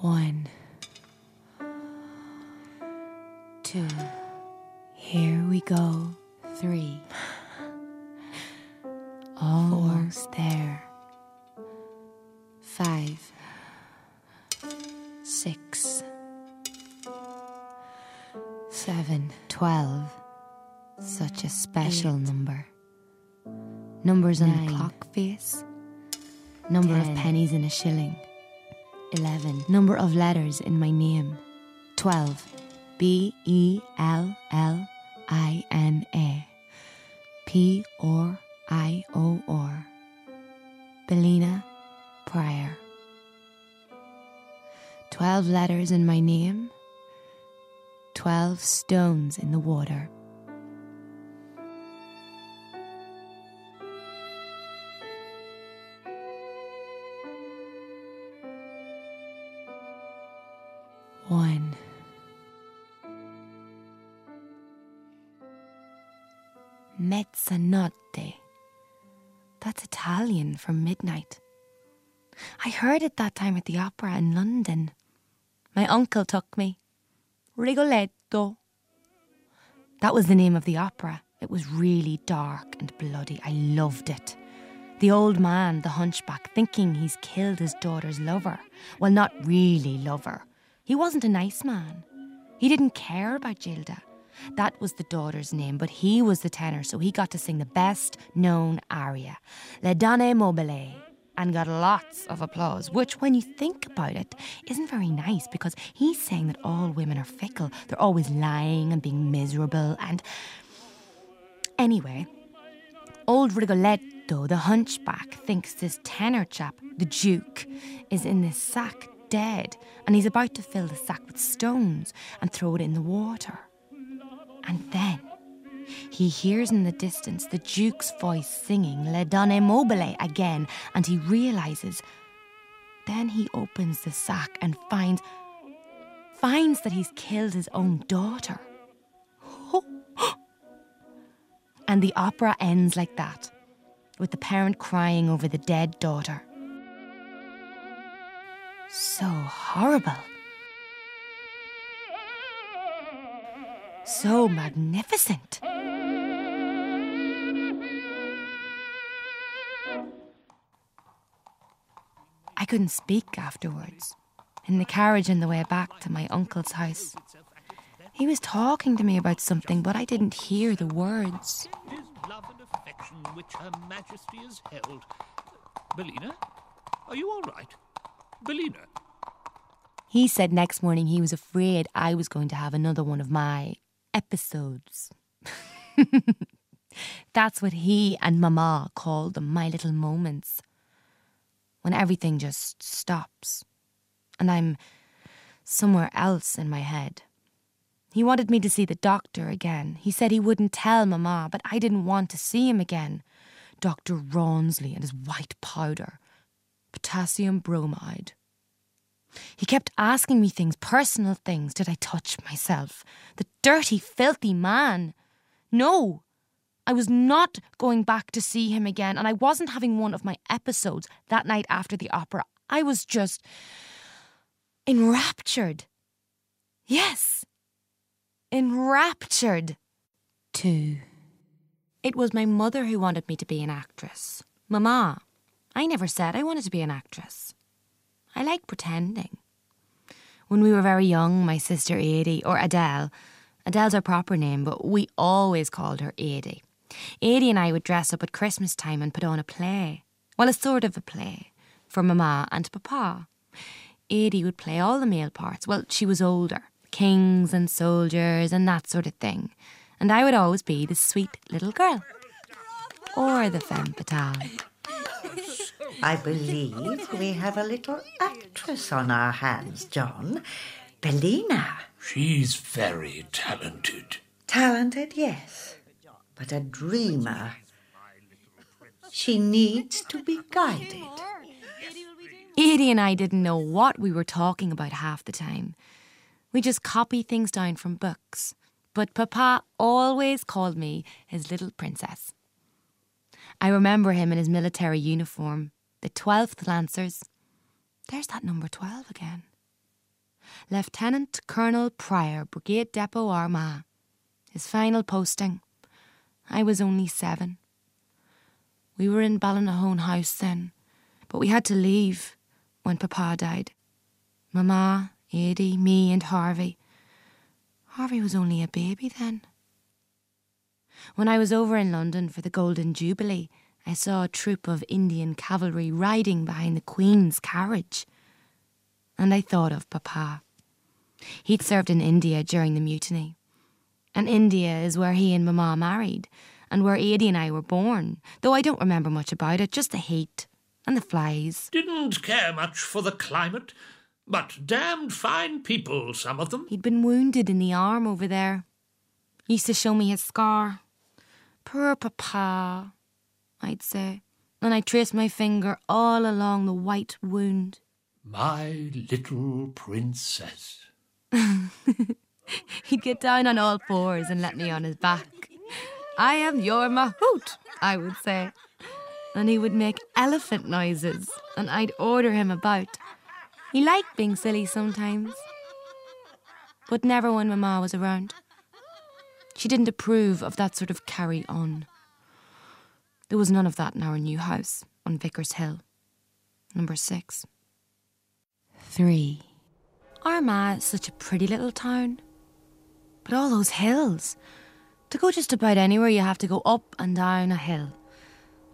One, two, here we go, three, almost there, five, six, 7, 12, such a special number. Numbers on the clock face, number of pennies in a shilling. 11, number of letters in my name. 12, B-E-L-L-I-N-A, P-R-I-O-R, Bellina Prior. 12 letters in my name, 12 stones in the water. One. Mezzanotte. That's Italian for midnight. I heard it that time at the opera in London. My uncle took me. Rigoletto. That was the name of the opera. It was really dark and bloody. I loved it. The old man, the hunchback, thinking he's killed his daughter's lover. Well, not really lover. He wasn't a nice man. He didn't care about Gilda. That was the daughter's name, but he was the tenor, so he got to sing the best known aria, La donna è mobile, and got lots of applause, which, when you think about it, isn't very nice, because he's saying that all women are fickle. They're always lying and being miserable, and... Anyway, old Rigoletto, the hunchback, thinks this tenor chap, the Duke, is in this sack, dead, and he's about to fill the sack with stones and throw it in the water. And then he hears in the distance the Duke's voice singing La donna è mobile again, and he realises. Then he opens the sack and finds that he's killed his own daughter. And the opera ends like that, with the parent crying over the dead daughter. So horrible. So magnificent. I couldn't speak afterwards, in the carriage on the way back to my uncle's house. He was talking to me about something, but I didn't hear the words. His love and affection which Her Majesty has held. Bellina, are you all right? Bellina. He said next morning he was afraid I was going to have another one of my episodes. That's what he and Mama called them, my little moments. When everything just stops. And I'm somewhere else in my head. He wanted me to see the doctor again. He said he wouldn't tell Mama, but I didn't want to see him again. Dr. Ronsley and his white powder. Potassium bromide. He kept asking me things, personal things. Did I touch myself? The dirty, filthy man. No, I was not going back to see him again, and I wasn't having one of my episodes that night after the opera. I was just enraptured. Yes, enraptured. 2. It was my mother who wanted me to be an actress. Mama. I never said I wanted to be an actress. I like pretending. When we were very young, my sister Adie, or Adele, Adele's her proper name, but we always called her Adie. Adie and I would dress up at Christmas time and put on a play. Well, a sort of a play, for Mama and Papa. Adie would play all the male parts. Well, she was older. Kings and soldiers and that sort of thing. And I would always be the sweet little girl. Or the femme fatale. I believe we have a little actress on our hands, John. Bellina. She's very talented. Talented, yes, but a dreamer. She needs to be guided. Adie and I didn't know what we were talking about half the time. We just copy things down from books. But Papa always called me his little princess. I remember him in his military uniform, the 12th Lancers. There's that number 12 again. Lieutenant Colonel Pryor, Brigade Depot Armagh. His final posting. I was only 7. We were in Ballinahone House then, but we had to leave when Papa died. Mama, Adie, me and Harvey. Harvey was only a baby then. When I was over in London for the Golden Jubilee, I saw a troop of Indian cavalry riding behind the Queen's carriage. And I thought of Papa. He'd served in India during the mutiny. And India is where he and Mama married, and where Adie and I were born, though I don't remember much about it, just the heat and the flies. Didn't care much for the climate, but damned fine people, some of them. He'd been wounded in the arm over there. He used to show me his scar. Poor Papa, I'd say, and I traced my finger all along the white wound. My little princess. He'd get down on all fours and let me on his back. I am your mahout, I would say. And he would make elephant noises, and I'd order him about. He liked being silly sometimes, but never when Mama was around. She didn't approve of that sort of carry-on. There was none of that in our new house on Vickers Hill, number 6. 3. Armagh is such a pretty little town. But all those hills. To go just about anywhere, you have to go up and down a hill.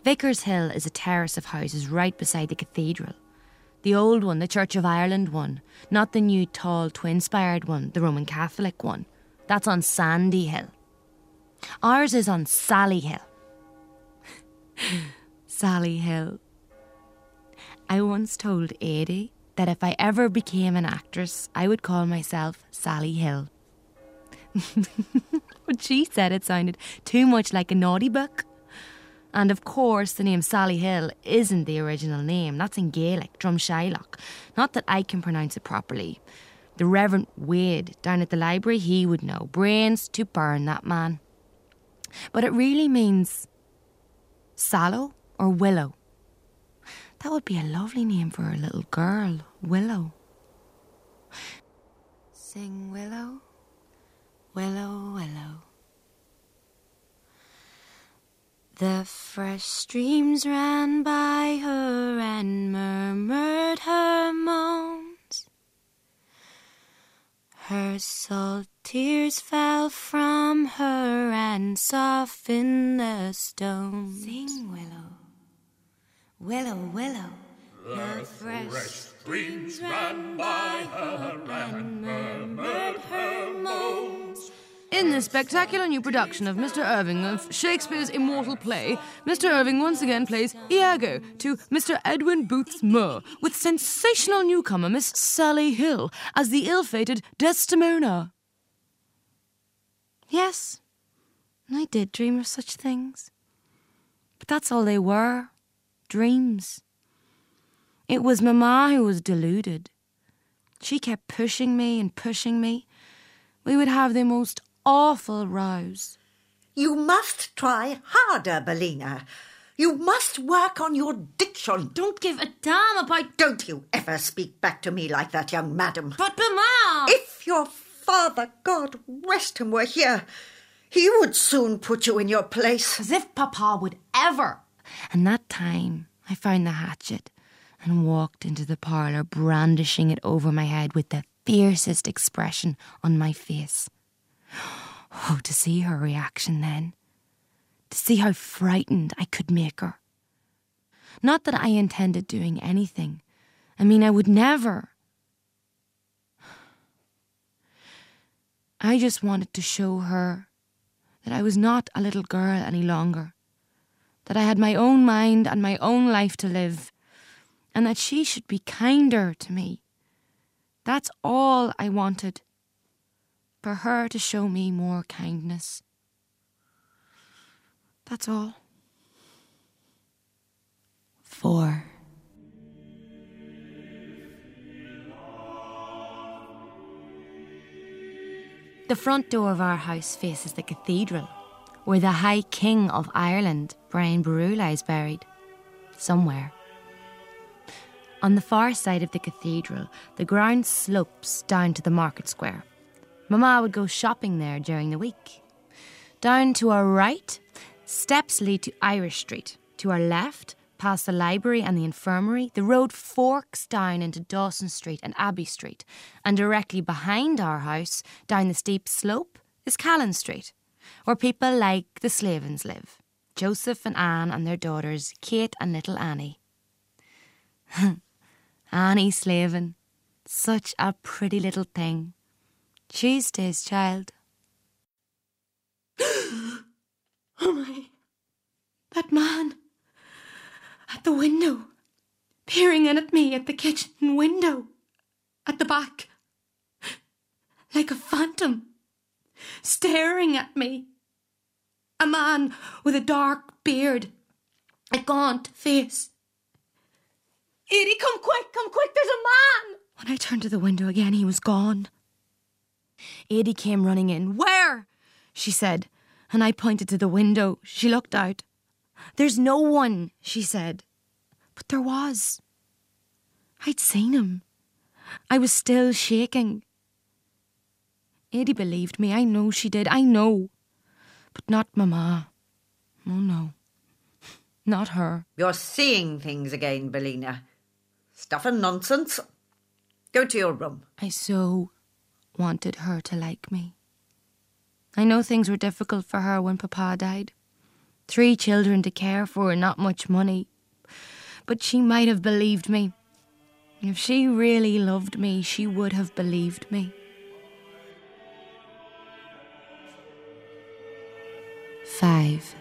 Vickers Hill is a terrace of houses right beside the cathedral. The old one, the Church of Ireland one. Not the new, tall, twin-spired one, the Roman Catholic one. That's on Sandy Hill. Ours is on Sally Hill. Sally Hill. I once told Adie that if I ever became an actress, I would call myself Sally Hill. But she said it sounded too much like a naughty book. And of course, the name Sally Hill isn't the original name. That's in Gaelic, Drumshylock. Not that I can pronounce it properly. The Reverend Wade down at the library, he would know. Brains to burn, that man. But it really means sallow or willow. That would be a lovely name for a little girl, Willow. Sing willow, willow, willow. The fresh streams ran by her and murmured her moans. Her salt tears fell from her and softened the stones. Sing willow. Willow, willow, the fresh streams ran by her and murmured her moans. In this spectacular new production of Mr. Irving of Shakespeare's immortal play, Mr. Irving once again plays Iago to Mr. Edwin Booth's Moor, with sensational newcomer Miss Sally Hill as the ill-fated Desdemona. Yes, I did dream of such things. But that's all they were. Dreams. It was Mama who was deluded. She kept pushing me and pushing me. We would have the most awful rows. You must try harder, Bellina. You must work on your diction. Don't give a damn about... Don't you ever speak back to me like that, young madam. But Mama... If your father, God rest him, were here, he would soon put you in your place. As if Papa would ever... And that time, I found the hatchet and walked into the parlour, brandishing it over my head with the fiercest expression on my face. Oh, to see her reaction then. To see how frightened I could make her. Not that I intended doing anything. I mean, I would never. I just wanted to show her that I was not a little girl any longer. That I had my own mind and my own life to live, and that she should be kinder to me. That's all I wanted, for her to show me more kindness. That's all. 4. The front door of our house faces the cathedral, where the High King of Ireland, Brian Boru, lies buried. Somewhere. On the far side of the cathedral, the ground slopes down to the market square. Mama would go shopping there during the week. Down to our right, steps lead to Irish Street. To our left, past the library and the infirmary, the road forks down into Dawson Street and Abbey Street. And directly behind our house, down the steep slope, is Callan Street, where people like the Slavens live. Joseph and Anne and their daughters, Kate and little Annie. Annie Slavin, such a pretty little thing. Tuesday's child. Oh my, that man at the window, peering in at me at the kitchen window, at the back, like a phantom, staring at me. A man with a dark beard, a gaunt face. Adie, come quick, there's a man! When I turned to the window again, he was gone. Adie came running in. Where? She said, and I pointed to the window. She looked out. There's no one, she said. But there was. I'd seen him. I was still shaking. Adie believed me. I know she did. I know. But not Mama. Oh no. Not her. You're seeing things again, Bellina. Stuff and nonsense. Go to your room. I so wanted her to like me. I know things were difficult for her when Papa died. 3 children to care for and not much money. But she might have believed me. If she really loved me, she would have believed me. Five.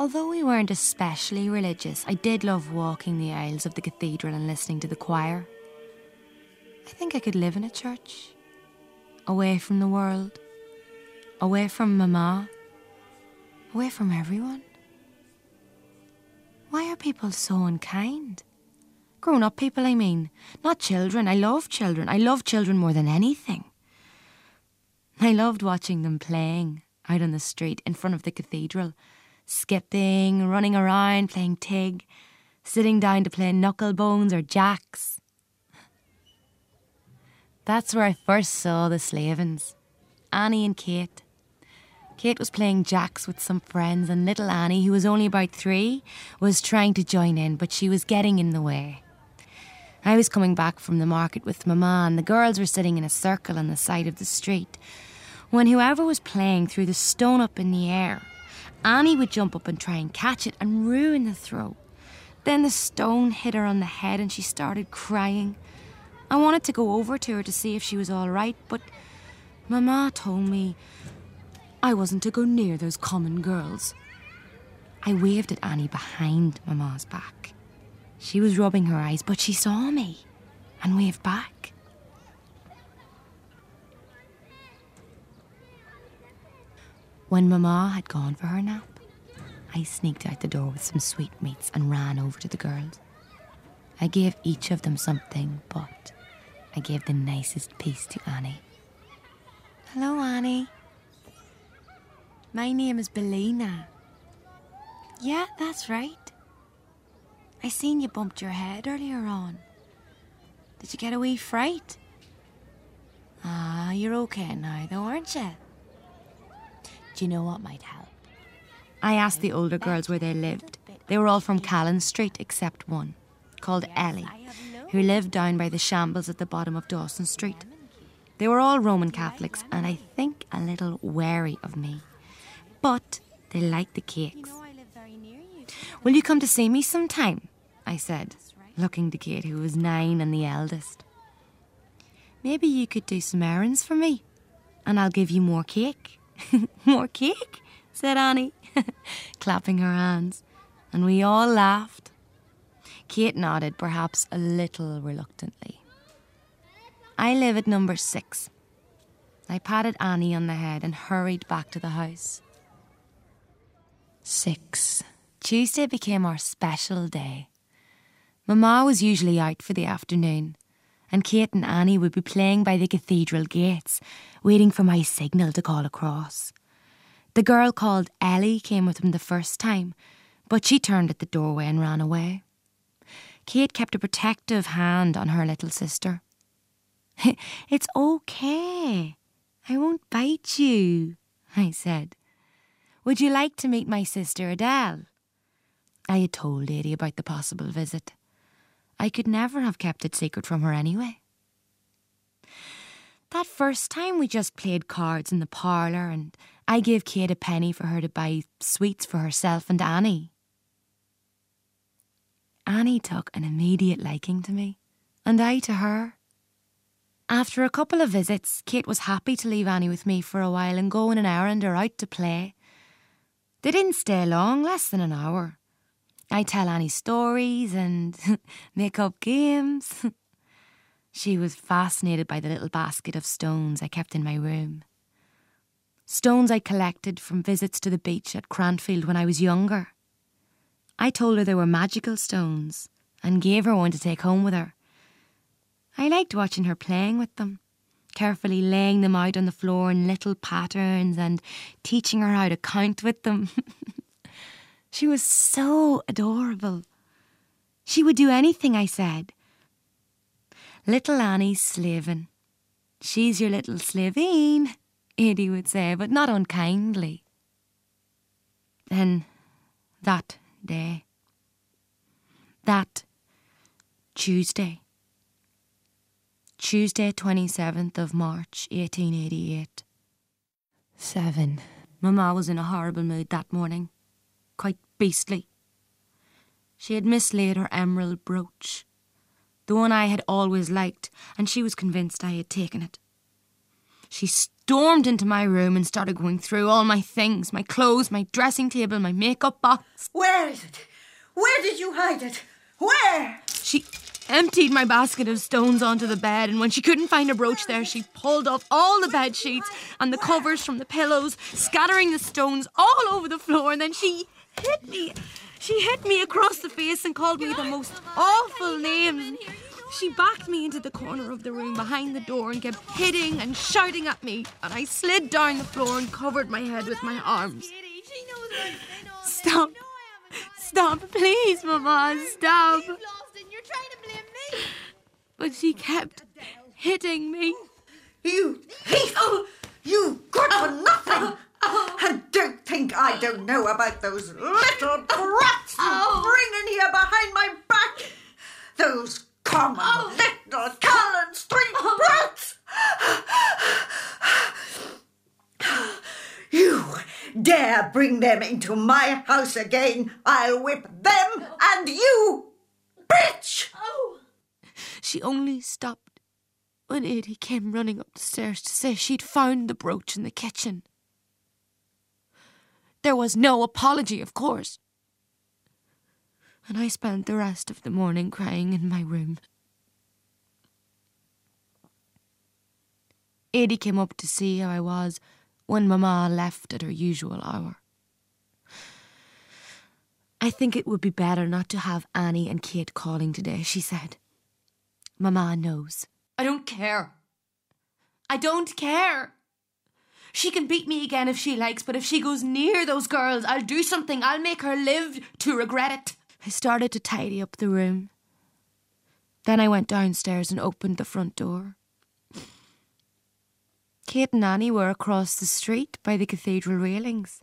Although we weren't especially religious, I did love walking the aisles of the cathedral and listening to the choir. I think I could live in a church, away from the world, away from Mama, away from everyone. Why are people so unkind? Grown-up people, I mean. Not children. I love children. I love children more than anything. I loved watching them playing out on the street in front of the cathedral, skipping, running around, playing tig, sitting down to play knucklebones or jacks. That's where I first saw the Slavens, Annie and Kate. Kate was playing jacks with some friends and little Annie, who was only about 3, was trying to join in, but she was getting in the way. I was coming back from the market with Mama and the girls were sitting in a circle on the side of the street when whoever was playing threw the stone up in the air. Annie would jump up and try and catch it and ruin the throw. Then the stone hit her on the head and she started crying. I wanted to go over to her to see if she was all right, but Mama told me I wasn't to go near those common girls. I waved at Annie behind Mama's back. She was rubbing her eyes, but she saw me and waved back. When Mama had gone for her nap, I sneaked out the door with some sweetmeats and ran over to the girls. I gave each of them something, but I gave the nicest piece to Annie. Hello, Annie. My name is Bellina. Yeah, that's right. I seen you bumped your head earlier on. Did you get a wee fright? Ah, you're okay now though, aren't you? Do you know what might help? I asked the older girls where they lived. They were all from Callan Street except one, called Ellie, who lived down by the shambles at the bottom of Dawson Street. They were all Roman Catholics and I think a little wary of me. But they like the cakes. You know I live very near you. Will you come to see me sometime? I said, looking to Kate, who was 9 and the eldest. Maybe you could do some errands for me, and I'll give you more cake. More cake? Said Annie, clapping her hands, and we all laughed. Kate nodded, perhaps a little reluctantly. I live at number 6. I patted Annie on the head and hurried back to the house. 6. Tuesday became our special day. Mama was usually out for the afternoon, and Kate and Annie would be playing by the cathedral gates, waiting for my signal to call across. The girl called Ellie came with him the first time, but she turned at the doorway and ran away. Kate kept a protective hand on her little sister. "It's okay. I won't bite you," I said. "Would you like to meet my sister Adele?" I had told Adie about the possible visit. I could never have kept it secret from her anyway. That first time we just played cards in the parlour, and I gave Kate a penny for her to buy sweets for herself and Annie. Annie took an immediate liking to me, and I to her. After a couple of visits, Kate was happy to leave Annie with me for a while and go on an errand or out to play. They didn't stay long, less than an hour. I tell Annie stories and make up games. She was fascinated by the little basket of stones I kept in my room. Stones I collected from visits to the beach at Cranfield when I was younger. I told her they were magical stones and gave her one to take home with her. I liked watching her playing with them, carefully laying them out on the floor in little patterns and teaching her how to count with them. She was so adorable. She would do anything I said. "Little Annie Slavin. She's your little Slavine," Adie would say, but not unkindly. Then, that day, that Tuesday 27th of March, 1888. 7. Mamma was in a horrible mood that morning, quite beastly. She had mislaid her emerald brooch, the one I had always liked, and she was convinced I had taken it. She stormed into my room and started going through all my things, my clothes, my dressing table, my makeup box. "Where is it? Where did you hide it? Where?" She emptied my basket of stones onto the bed, and when she couldn't find a brooch there, she pulled off all the bed sheets and the covers from the pillows, scattering the stones all over the floor, and then she hit me. She hit me across the face and called me the most awful names. She backed me into the corner of the room behind the door and kept hitting and shouting at me, and I slid down the floor and covered my head with my arms. "Stop. Stop, please, Mama, stop." But she kept hitting me. "You thief! You good for nothing! And don't think I don't know about those little brats you bring in here behind my back. Those common little Callan Street brats. You dare bring them into my house again, I'll whip them and you, bitch!" She only stopped when Adie came running up the stairs to say she'd found the brooch in the kitchen. There was no apology, of course. And I spent the rest of the morning crying in my room. Adie came up to see how I was when Mamma left at her usual hour. "I think it would be better not to have Annie and Kate calling today," she said. "Mamma knows." "I don't care. I don't care. She can beat me again if she likes, but if she goes near those girls, I'll do something. I'll make her live to regret it." I started to tidy up the room. Then I went downstairs and opened the front door. Kate and Annie were across the street by the cathedral railings.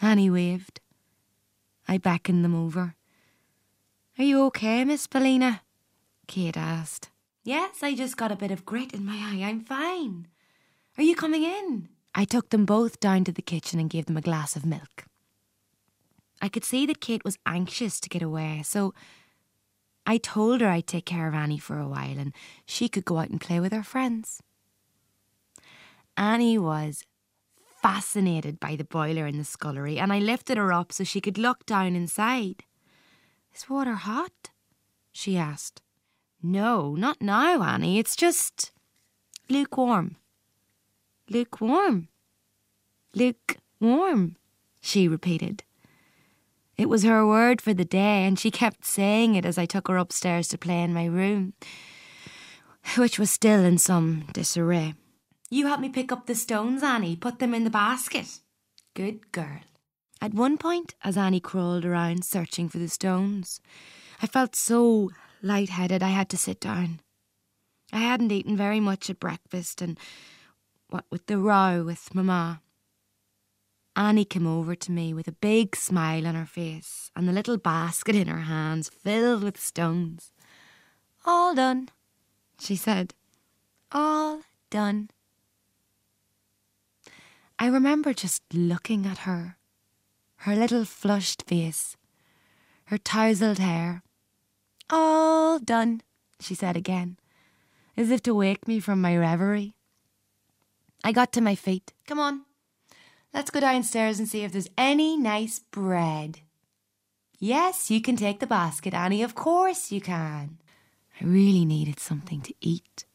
Annie waved. I beckoned them over. "Are you okay, Miss Bellina?" Kate asked. "Yes, I just got a bit of grit in my eye. I'm fine. Are you coming in?" I took them both down to the kitchen and gave them a glass of milk. I could see that Kate was anxious to get away, so I told her I'd take care of Annie for a while and she could go out and play with her friends. Annie was fascinated by the boiler in the scullery, and I lifted her up so she could look down inside. "Is water hot?" she asked. "No, not now, Annie. It's just lukewarm. Lukewarm. Lukewarm," she repeated. It was her word for the day, and she kept saying it as I took her upstairs to play in my room, which was still in some disarray. "You help me pick up the stones, Annie. Put them in the basket." Good girl. At one point, as Annie crawled around searching for the stones, I felt so lightheaded I had to sit down. I hadn't eaten very much at breakfast, and what with the row with Mamma. Annie came over to me with a big smile on her face and the little basket in her hands filled with stones. "All done," she said. "All done." I remember just looking at her, her little flushed face, her tousled hair. "All done," she said again, as if to wake me from my reverie. I got to my feet. "Come on, let's go downstairs and see if there's any nice bread." "Yes, you can take the basket, Annie, of course you can." I really needed something to eat.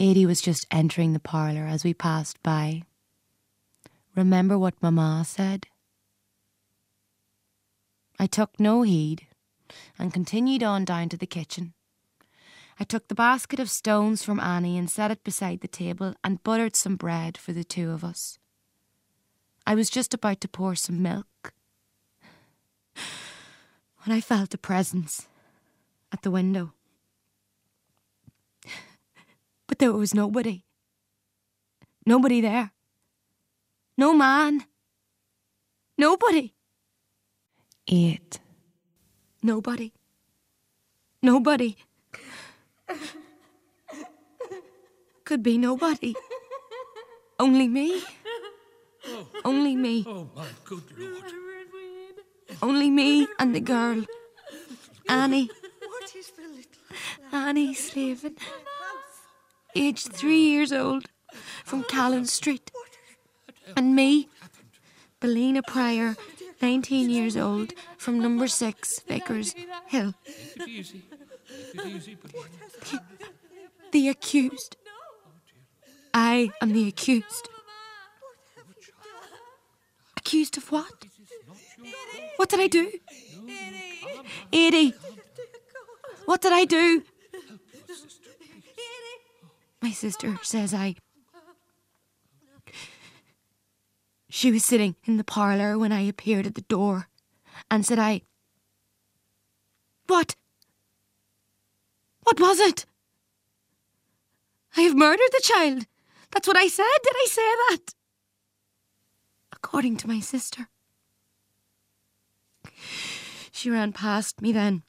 Adie was just entering the parlour as we passed by. "Remember what Mamma said?" I took no heed and continued on down to the kitchen. I took the basket of stones from Annie and set it beside the table and buttered some bread for the two of us. I was just about to pour some milk when I felt a presence at the window. But there was nobody. Nobody there. No man. Nobody. Eight. Nobody. Nobody. Could be nobody. Only me. Oh. Only me. Oh, my good Lord. Only me and the girl. Annie. What is the little... Annie Slavin. Aged 3 years old, from Callan Street. And me, Bellina Prior, 19 years old, from number 6, Vickers Hill. The accused. I am the accused. Accused of what? What did I do? Adie, what did I do? My sister says I. She was sitting in the parlour when I appeared at the door, and said I. What? What was it? I have murdered the child. That's what I said. Did I say that? According to my sister. She ran past me then,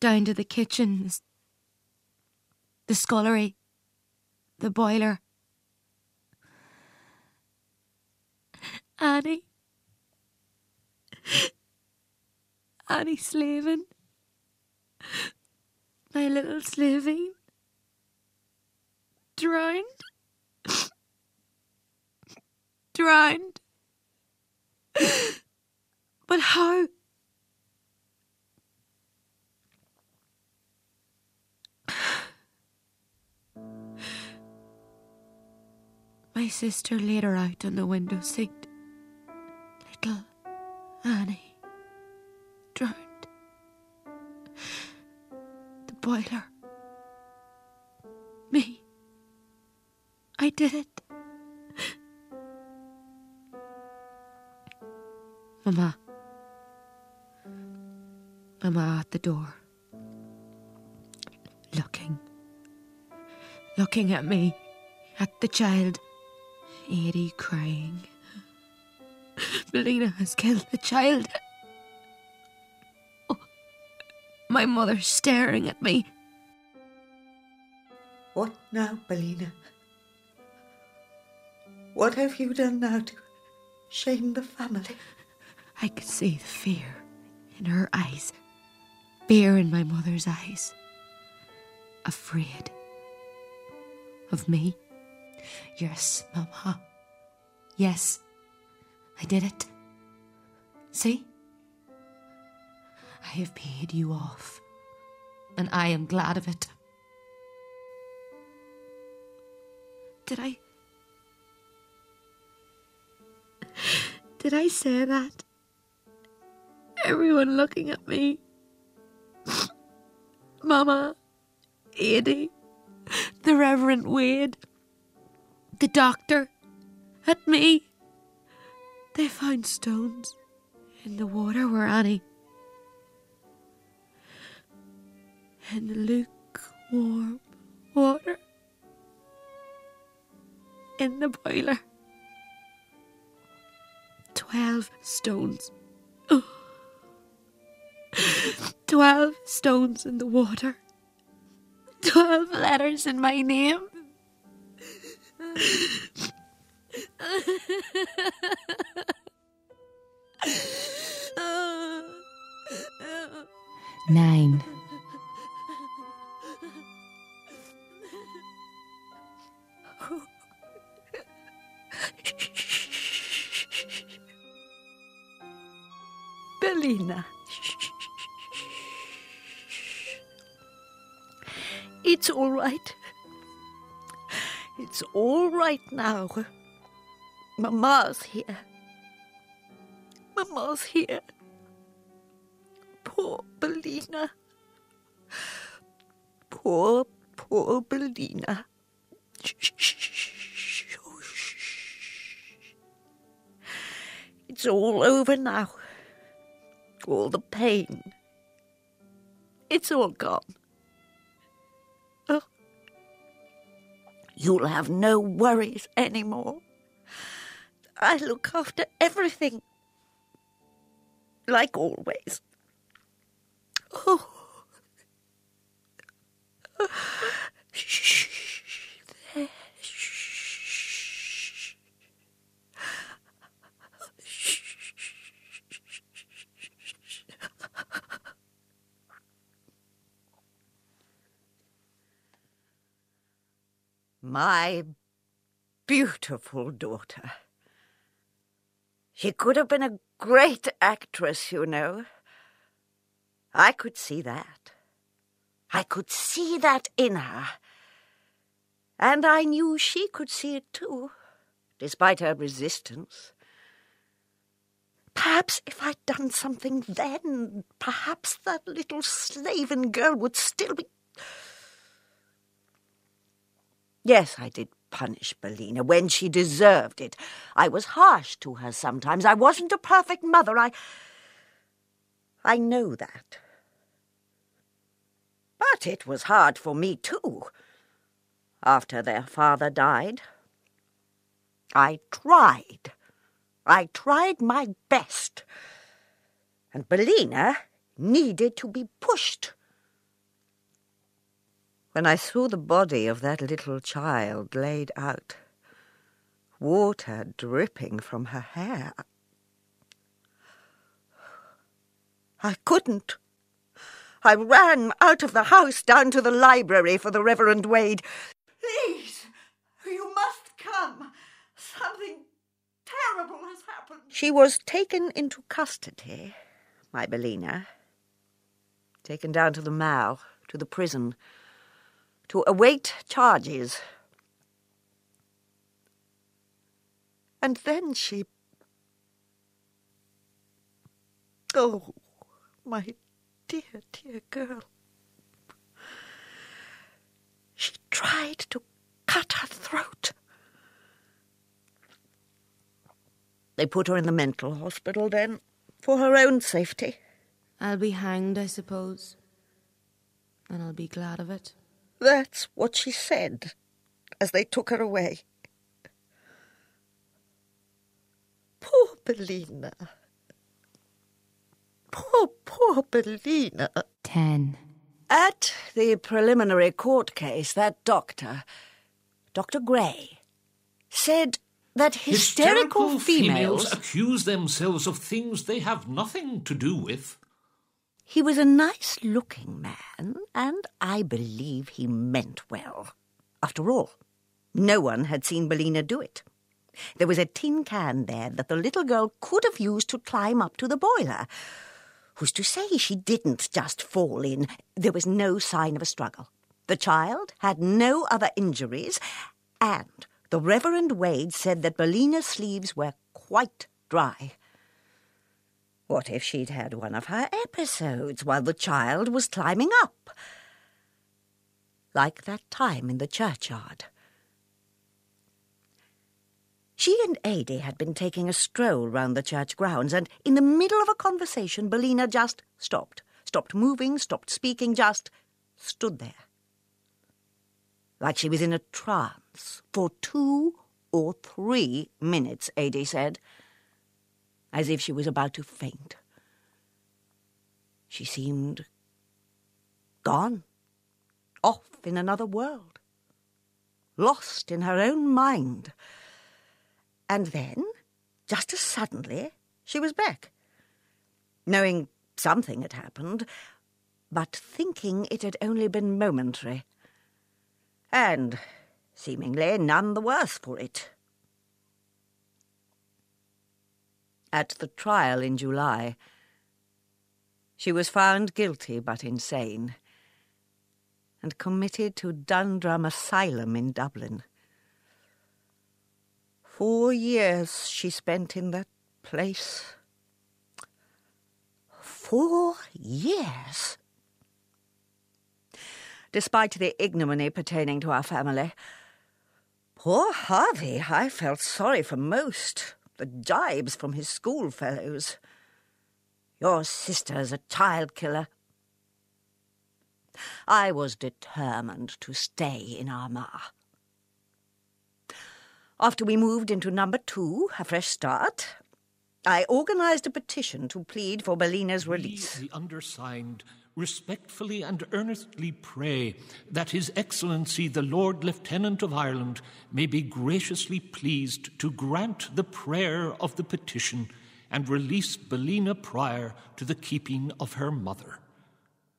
down to the kitchen, the scullery, the boiler. Annie. Annie Slavin. My little Slavine. Drowned. Drowned. But how? My sister laid her out on the window seat. Little Annie. Drowned. The boiler. Me. I did it. Mamma. Mamma at the door. Looking. Looking at me. At the child. Adie crying. Bellina has killed the child. Oh, my mother staring at me. What now, Bellina? What have you done now to shame the family? I could see the fear in her eyes. Fear in my mother's eyes. Afraid. Of me. Yes, Mamma. Yes. I did it. See? I have paid you off. And I am glad of it. Did I say that? Everyone looking at me. Mamma. Adie. The Reverend Wade. the doctor, at me. They found stones in the water where Annie, in the lukewarm water, in the boiler. 12 stones. 12 stones in the water. 12 letters in my name. Nine. Bellina, it's all right. It's all right now. Mama's here. Mama's here. Poor Bellina. Poor, poor Bellina. It's all over now. All the pain. It's all gone. Oh. You'll have no worries anymore. I look after everything. Like always. Oh. Shh. There. Shh. My beautiful daughter. She could have been a great actress, you know. I could see that. I could see that in her. And I knew she could see it too, despite her resistance. Perhaps if I'd done something then, perhaps that little Slaven girl would still be... Yes, I did punish Bellina when she deserved it. I was harsh to her sometimes. I wasn't a perfect mother. I know that. But it was hard for me, too. After their father died, I tried my best. And Bellina needed to be pushed. When I saw the body of that little child laid out, water dripping from her hair, I couldn't. I ran out of the house down to the library for the Reverend Wade. Please, you must come. Something terrible has happened. She was taken into custody, my Bellina. Taken down to the Mall, to the prison, to await charges. And then she... Oh, my dear, dear girl. She tried to cut her throat. They put her in the mental hospital then, for her own safety. I'll be hanged, I suppose. And I'll be glad of it. That's what she said as they took her away. Poor Bellina. Poor, poor Bellina. 10. At the preliminary court case, that doctor, Dr. Gray, said that hysterical females accuse themselves of things they have nothing to do with. He was a nice-looking man, and I believe he meant well. After all, no one had seen Bellina do it. There was a tin can there that the little girl could have used to climb up to the boiler. Who's to say she didn't just fall in? There was no sign of a struggle. The child had no other injuries, and the Reverend Wade said that Bellina's sleeves were quite dry. What if she'd had one of her episodes while the child was climbing up? Like that time in the churchyard. She and Adie had been taking a stroll round the church grounds, and in the middle of a conversation, Bellina just stopped. Stopped moving, stopped speaking, just stood there. Like she was in a trance. For 2 or 3 minutes, Adie said, as if she was about to faint. She seemed gone, off in another world, lost in her own mind. And then, just as suddenly, she was back, knowing something had happened, but thinking it had only been momentary, and seemingly none the worse for it. At the trial in July, she was found guilty but insane, and committed to Dundrum Asylum in Dublin. 4 years she spent in that place. 4 years! Despite the ignominy pertaining to our family, poor Harvey, I felt sorry for most, the jibes from his schoolfellows. Your sister's a child-killer. I was determined to stay in Armagh. After we moved into No. 2, a fresh start, I organised a petition to plead for Bellina's release. The undersigned respectfully and earnestly pray that His Excellency the Lord Lieutenant of Ireland may be graciously pleased to grant the prayer of the petition and release Bellina Prior to the keeping of her mother.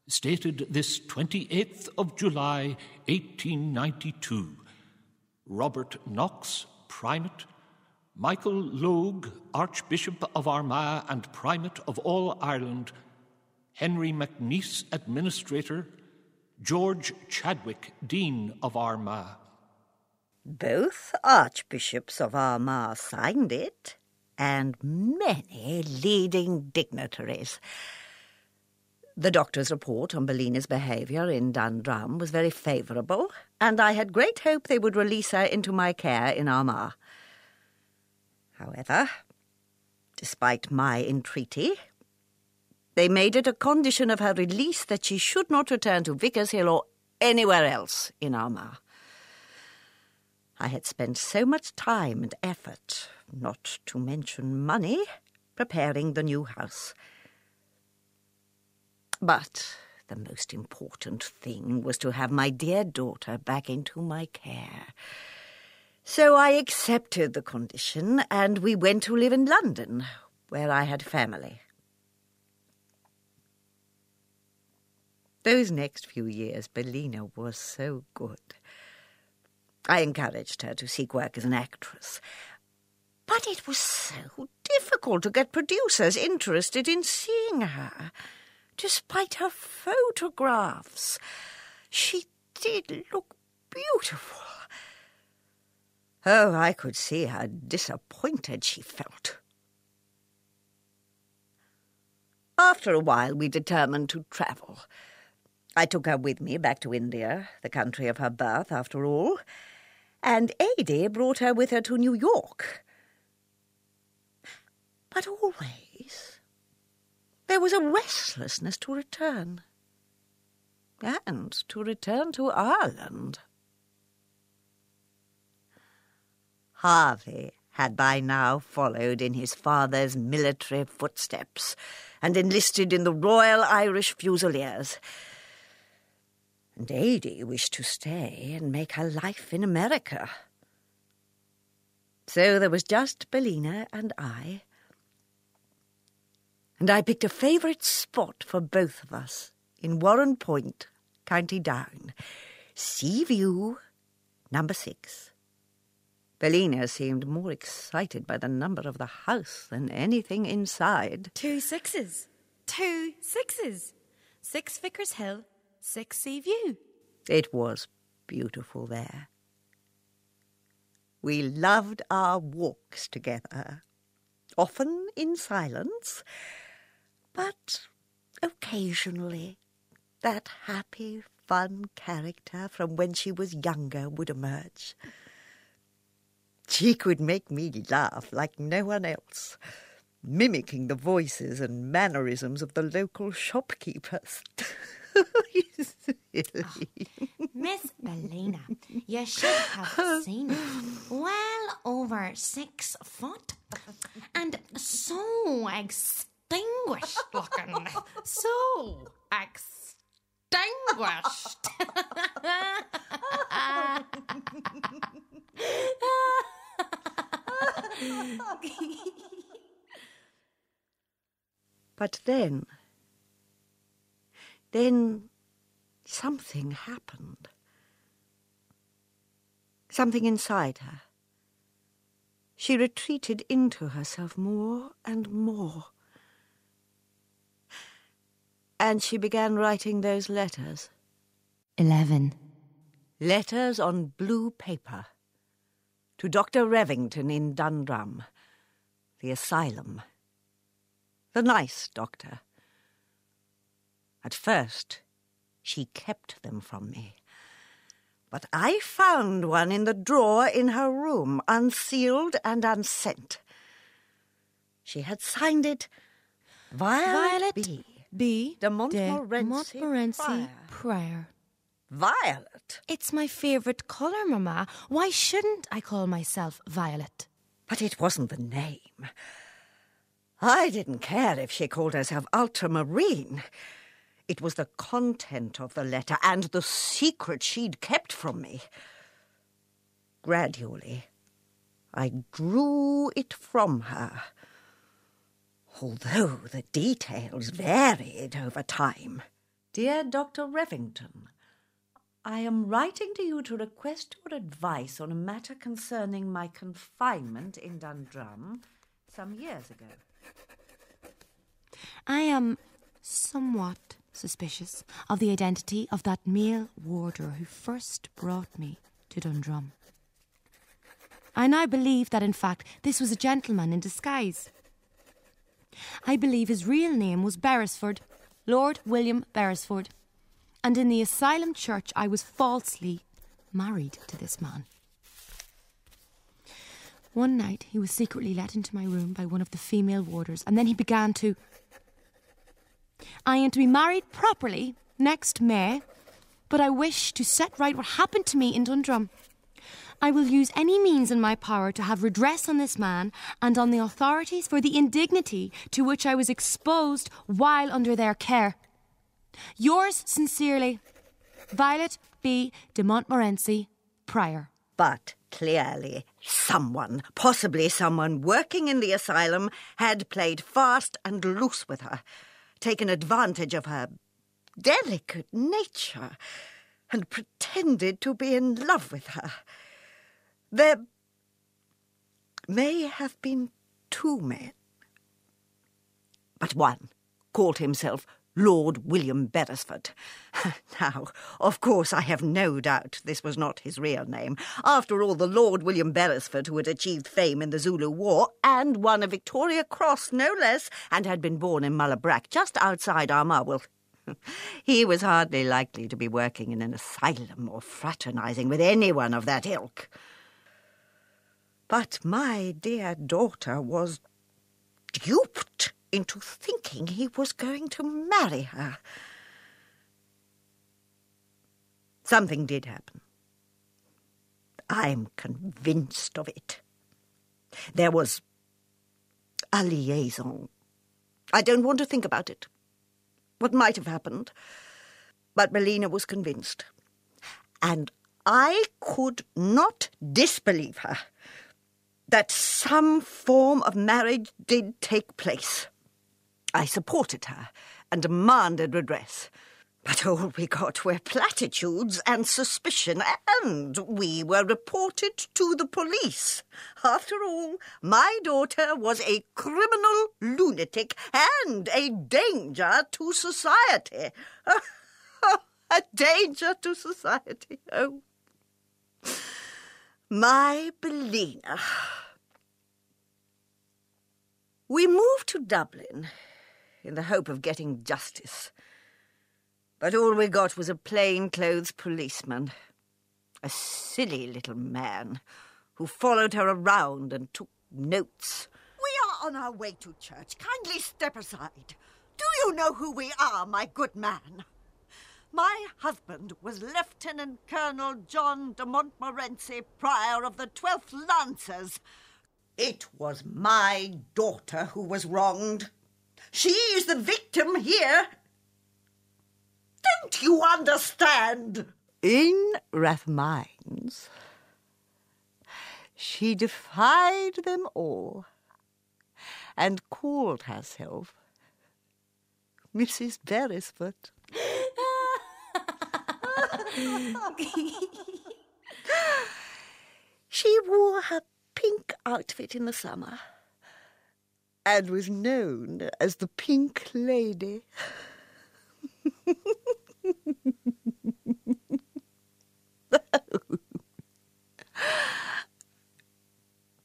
Stated this 28th of July, 1892, Robert Knox, Primate, Michael Logue, Archbishop of Armagh and Primate of all Ireland, Henry McNeice, Administrator, George Chadwick, Dean of Armagh. Both Archbishops of Armagh signed it, and many leading dignitaries. The doctor's report on Bellina's behaviour in Dundrum was very favourable, and I had great hope they would release her into my care in Armagh. However, despite my entreaty, they made it a condition of her release that she should not return to Vickers Hill or anywhere else in Armagh. I had spent so much time and effort, not to mention money, preparing the new house. But the most important thing was to have my dear daughter back into my care. So I accepted the condition, and we went to live in London, where I had family. Those next few years, Bellina was so good. I encouraged her to seek work as an actress. But it was so difficult to get producers interested in seeing her, despite her photographs. She did look beautiful. Oh, I could see how disappointed she felt. After a while, we determined to travel. I took her with me back to India, the country of her birth, after all, and Adie brought her with her to New York. But always, there was a restlessness to return, and to return to Ireland. Harvey had by now followed in his father's military footsteps and enlisted in the Royal Irish Fusiliers. And Adie wished to stay and make her life in America. So there was just Bellina and I picked a favourite spot for both of us in Warren Point, County Down, Sea View, No. 6. Bellina seemed more excited by the number of the house than anything inside. 2 6s. 2 6s. 6 Vickers Hill, 6 Sea View. It was beautiful there. We loved our walks together, often in silence, but occasionally that happy, fun character from when she was younger would emerge. She could make me laugh like no one else, mimicking the voices and mannerisms of the local shopkeepers. You silly. Oh, Miss Bellina, you should have seen it. Well over 6 foot and so extinguished looking. So extinguished. But then something happened. Something inside her. She retreated into herself more and more. And she began writing those letters. 11. Letters on blue paper. To Dr. Revington in Dundrum. The asylum. The nice doctor. At first, she kept them from me. But I found one in the drawer in her room, unsealed and unsent. She had signed it Violet B. de Montmorency Pryor. Violet? It's my favourite colour, Mama. Why shouldn't I call myself Violet? But it wasn't the name. I didn't care if she called herself Ultramarine. It was the content of the letter and the secret she'd kept from me. Gradually, I drew it from her, although the details varied over time. Dear Dr. Revington, I am writing to you to request your advice on a matter concerning my confinement in Dundrum some years ago. I am somewhat suspicious of the identity of that male warder who first brought me to Dundrum. I now believe that, in fact, this was a gentleman in disguise. I believe his real name was Beresford, Lord William Beresford, and in the asylum church I was falsely married to this man. One night he was secretly let into my room by one of the female warders, and then he began to... I am to be married properly next May, but I wish to set right what happened to me in Dundrum. I will use any means in my power to have redress on this man and on the authorities for the indignity to which I was exposed while under their care. Yours sincerely, Violet B. de Montmorency Pryor. But clearly someone, possibly someone working in the asylum, had played fast and loose with her, taken advantage of her delicate nature and pretended to be in love with her. There may have been 2 men, but one called himself Lord William Beresford. Now, of course, I have no doubt this was not his real name. After all, the Lord William Beresford, who had achieved fame in the Zulu War and won a Victoria Cross, no less, and had been born in Mullabrack, just outside Armagh, well, he was hardly likely to be working in an asylum or fraternising with anyone of that ilk. But my dear daughter was duped into thinking he was going to marry her. Something did happen. I'm convinced of it. There was a liaison. I don't want to think about it. What might have happened. But Bellina was convinced. And I could not disbelieve her that some form of marriage did take place. I supported her and demanded redress. But all we got were platitudes and suspicion, and we were reported to the police. After all, my daughter was a criminal lunatic and a danger to society. A danger to society. Oh, my Bellina. We moved to Dublin in the hope of getting justice. But all we got was a plain-clothes policeman, a silly little man who followed her around and took notes. We are on our way to church. Kindly step aside. Do you know who we are, my good man? My husband was Lieutenant Colonel John de Montmorency, Prior of the 12th Lancers. It was my daughter who was wronged. She is the victim here. Don't you understand? In Rathmines, she defied them all and called herself Mrs. Beresford. She wore her pink outfit in the summer and was known as the Pink Lady.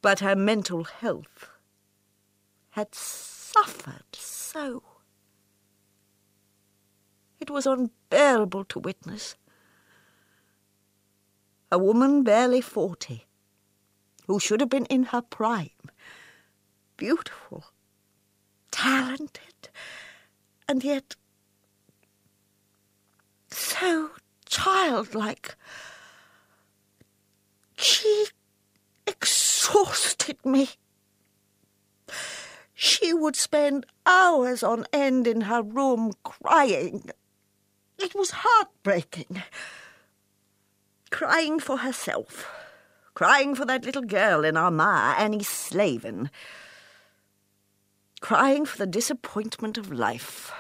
But her mental health had suffered so. It was unbearable to witness. A woman barely 40, who should have been in her prime, beautiful, talented, and yet so childlike. She exhausted me. She would spend hours on end in her room crying. It was heartbreaking. Crying for herself. Crying for that little girl in Armagh, Annie Slavin. Crying for the disappointment of life.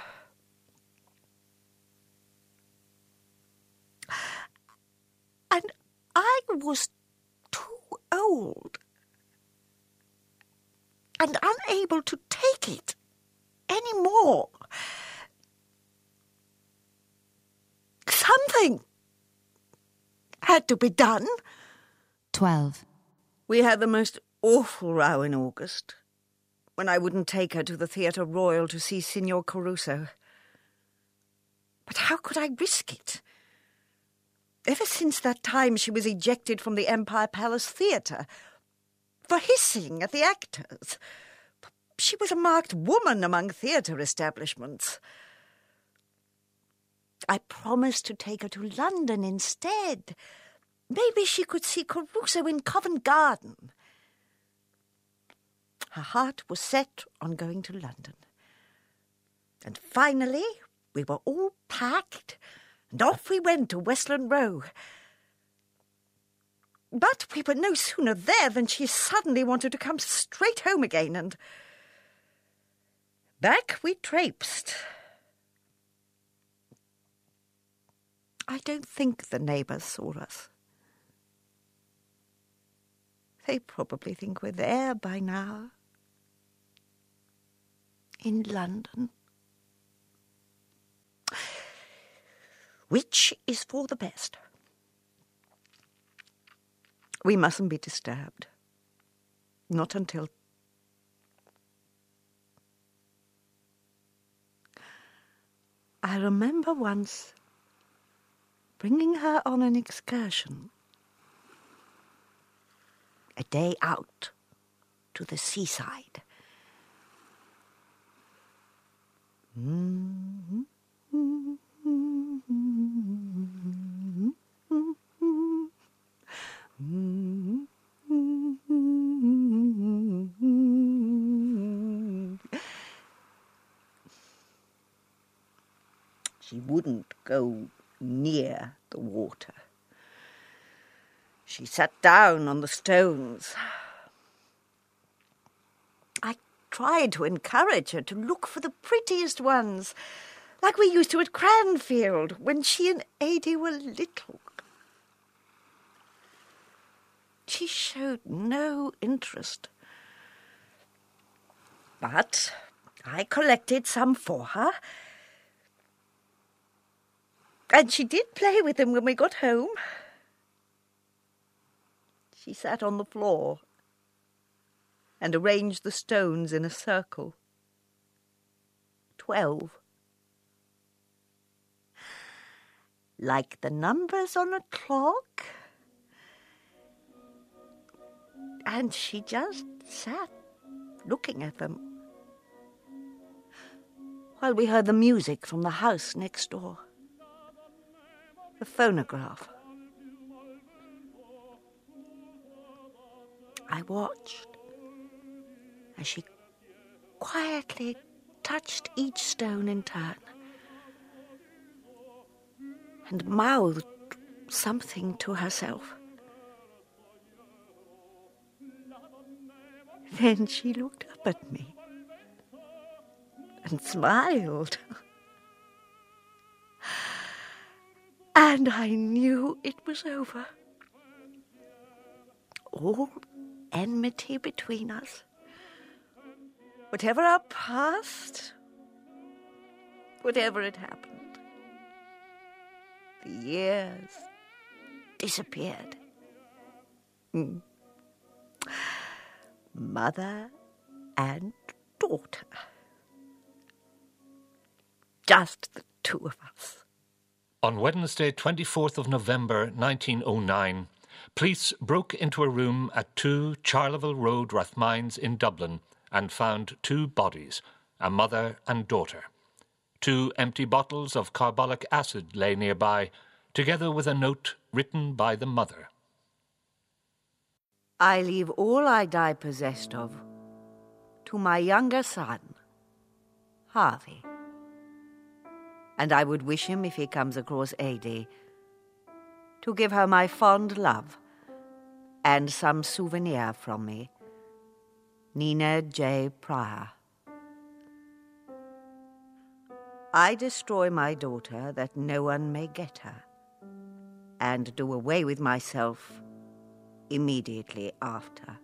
And I was too old and unable to take it any more. Something had to be done. 12. We had the most awful row in August, when I wouldn't take her to the Theatre Royal to see Signor Caruso. But how could I risk it? Ever since that time she was ejected from the Empire Palace Theatre for hissing at the actors. She was a marked woman among theatre establishments. I promised to take her to London instead. Maybe she could see Caruso in Covent Garden. Her heart was set on going to London. And finally, we were all packed, and off we went to Westland Row. But we were no sooner there than she suddenly wanted to come straight home again, and back we traipsed. I don't think the neighbours saw us. They probably think we're there by now. In London. Which is for the best. We mustn't be disturbed. Not until... I remember once bringing her on an excursion. A day out to the seaside. She wouldn't go near the water. She sat down on the stones. I tried to encourage her to look for the prettiest ones, like we used to at Cranfield when she and Adie were little. She showed no interest. But I collected some for her. And she did play with them when we got home. She sat on the floor and arranged the stones in a circle. 12. Like the numbers on a clock, and she just sat looking at them while we heard the music from the house next door. The phonograph. I watched as she quietly touched each stone in turn and mouthed something to herself. Then she looked up at me and smiled. And I knew it was over. All enmity between us. Whatever our past, whatever had happened, the years disappeared. Mother and daughter. Just the two of us. On Wednesday, 24th of November, 1909, police broke into a room at 2 Charleville Road, Rathmines in Dublin and found 2 bodies, a mother and daughter. 2 empty bottles of carbolic acid lay nearby, together with a note written by the mother. I leave all I die possessed of to my younger son, Harvey. And I would wish him, if he comes across Adie, to give her my fond love and some souvenir from me. Nina J. Pryor. I destroy my daughter that no one may get her, and do away with myself immediately after.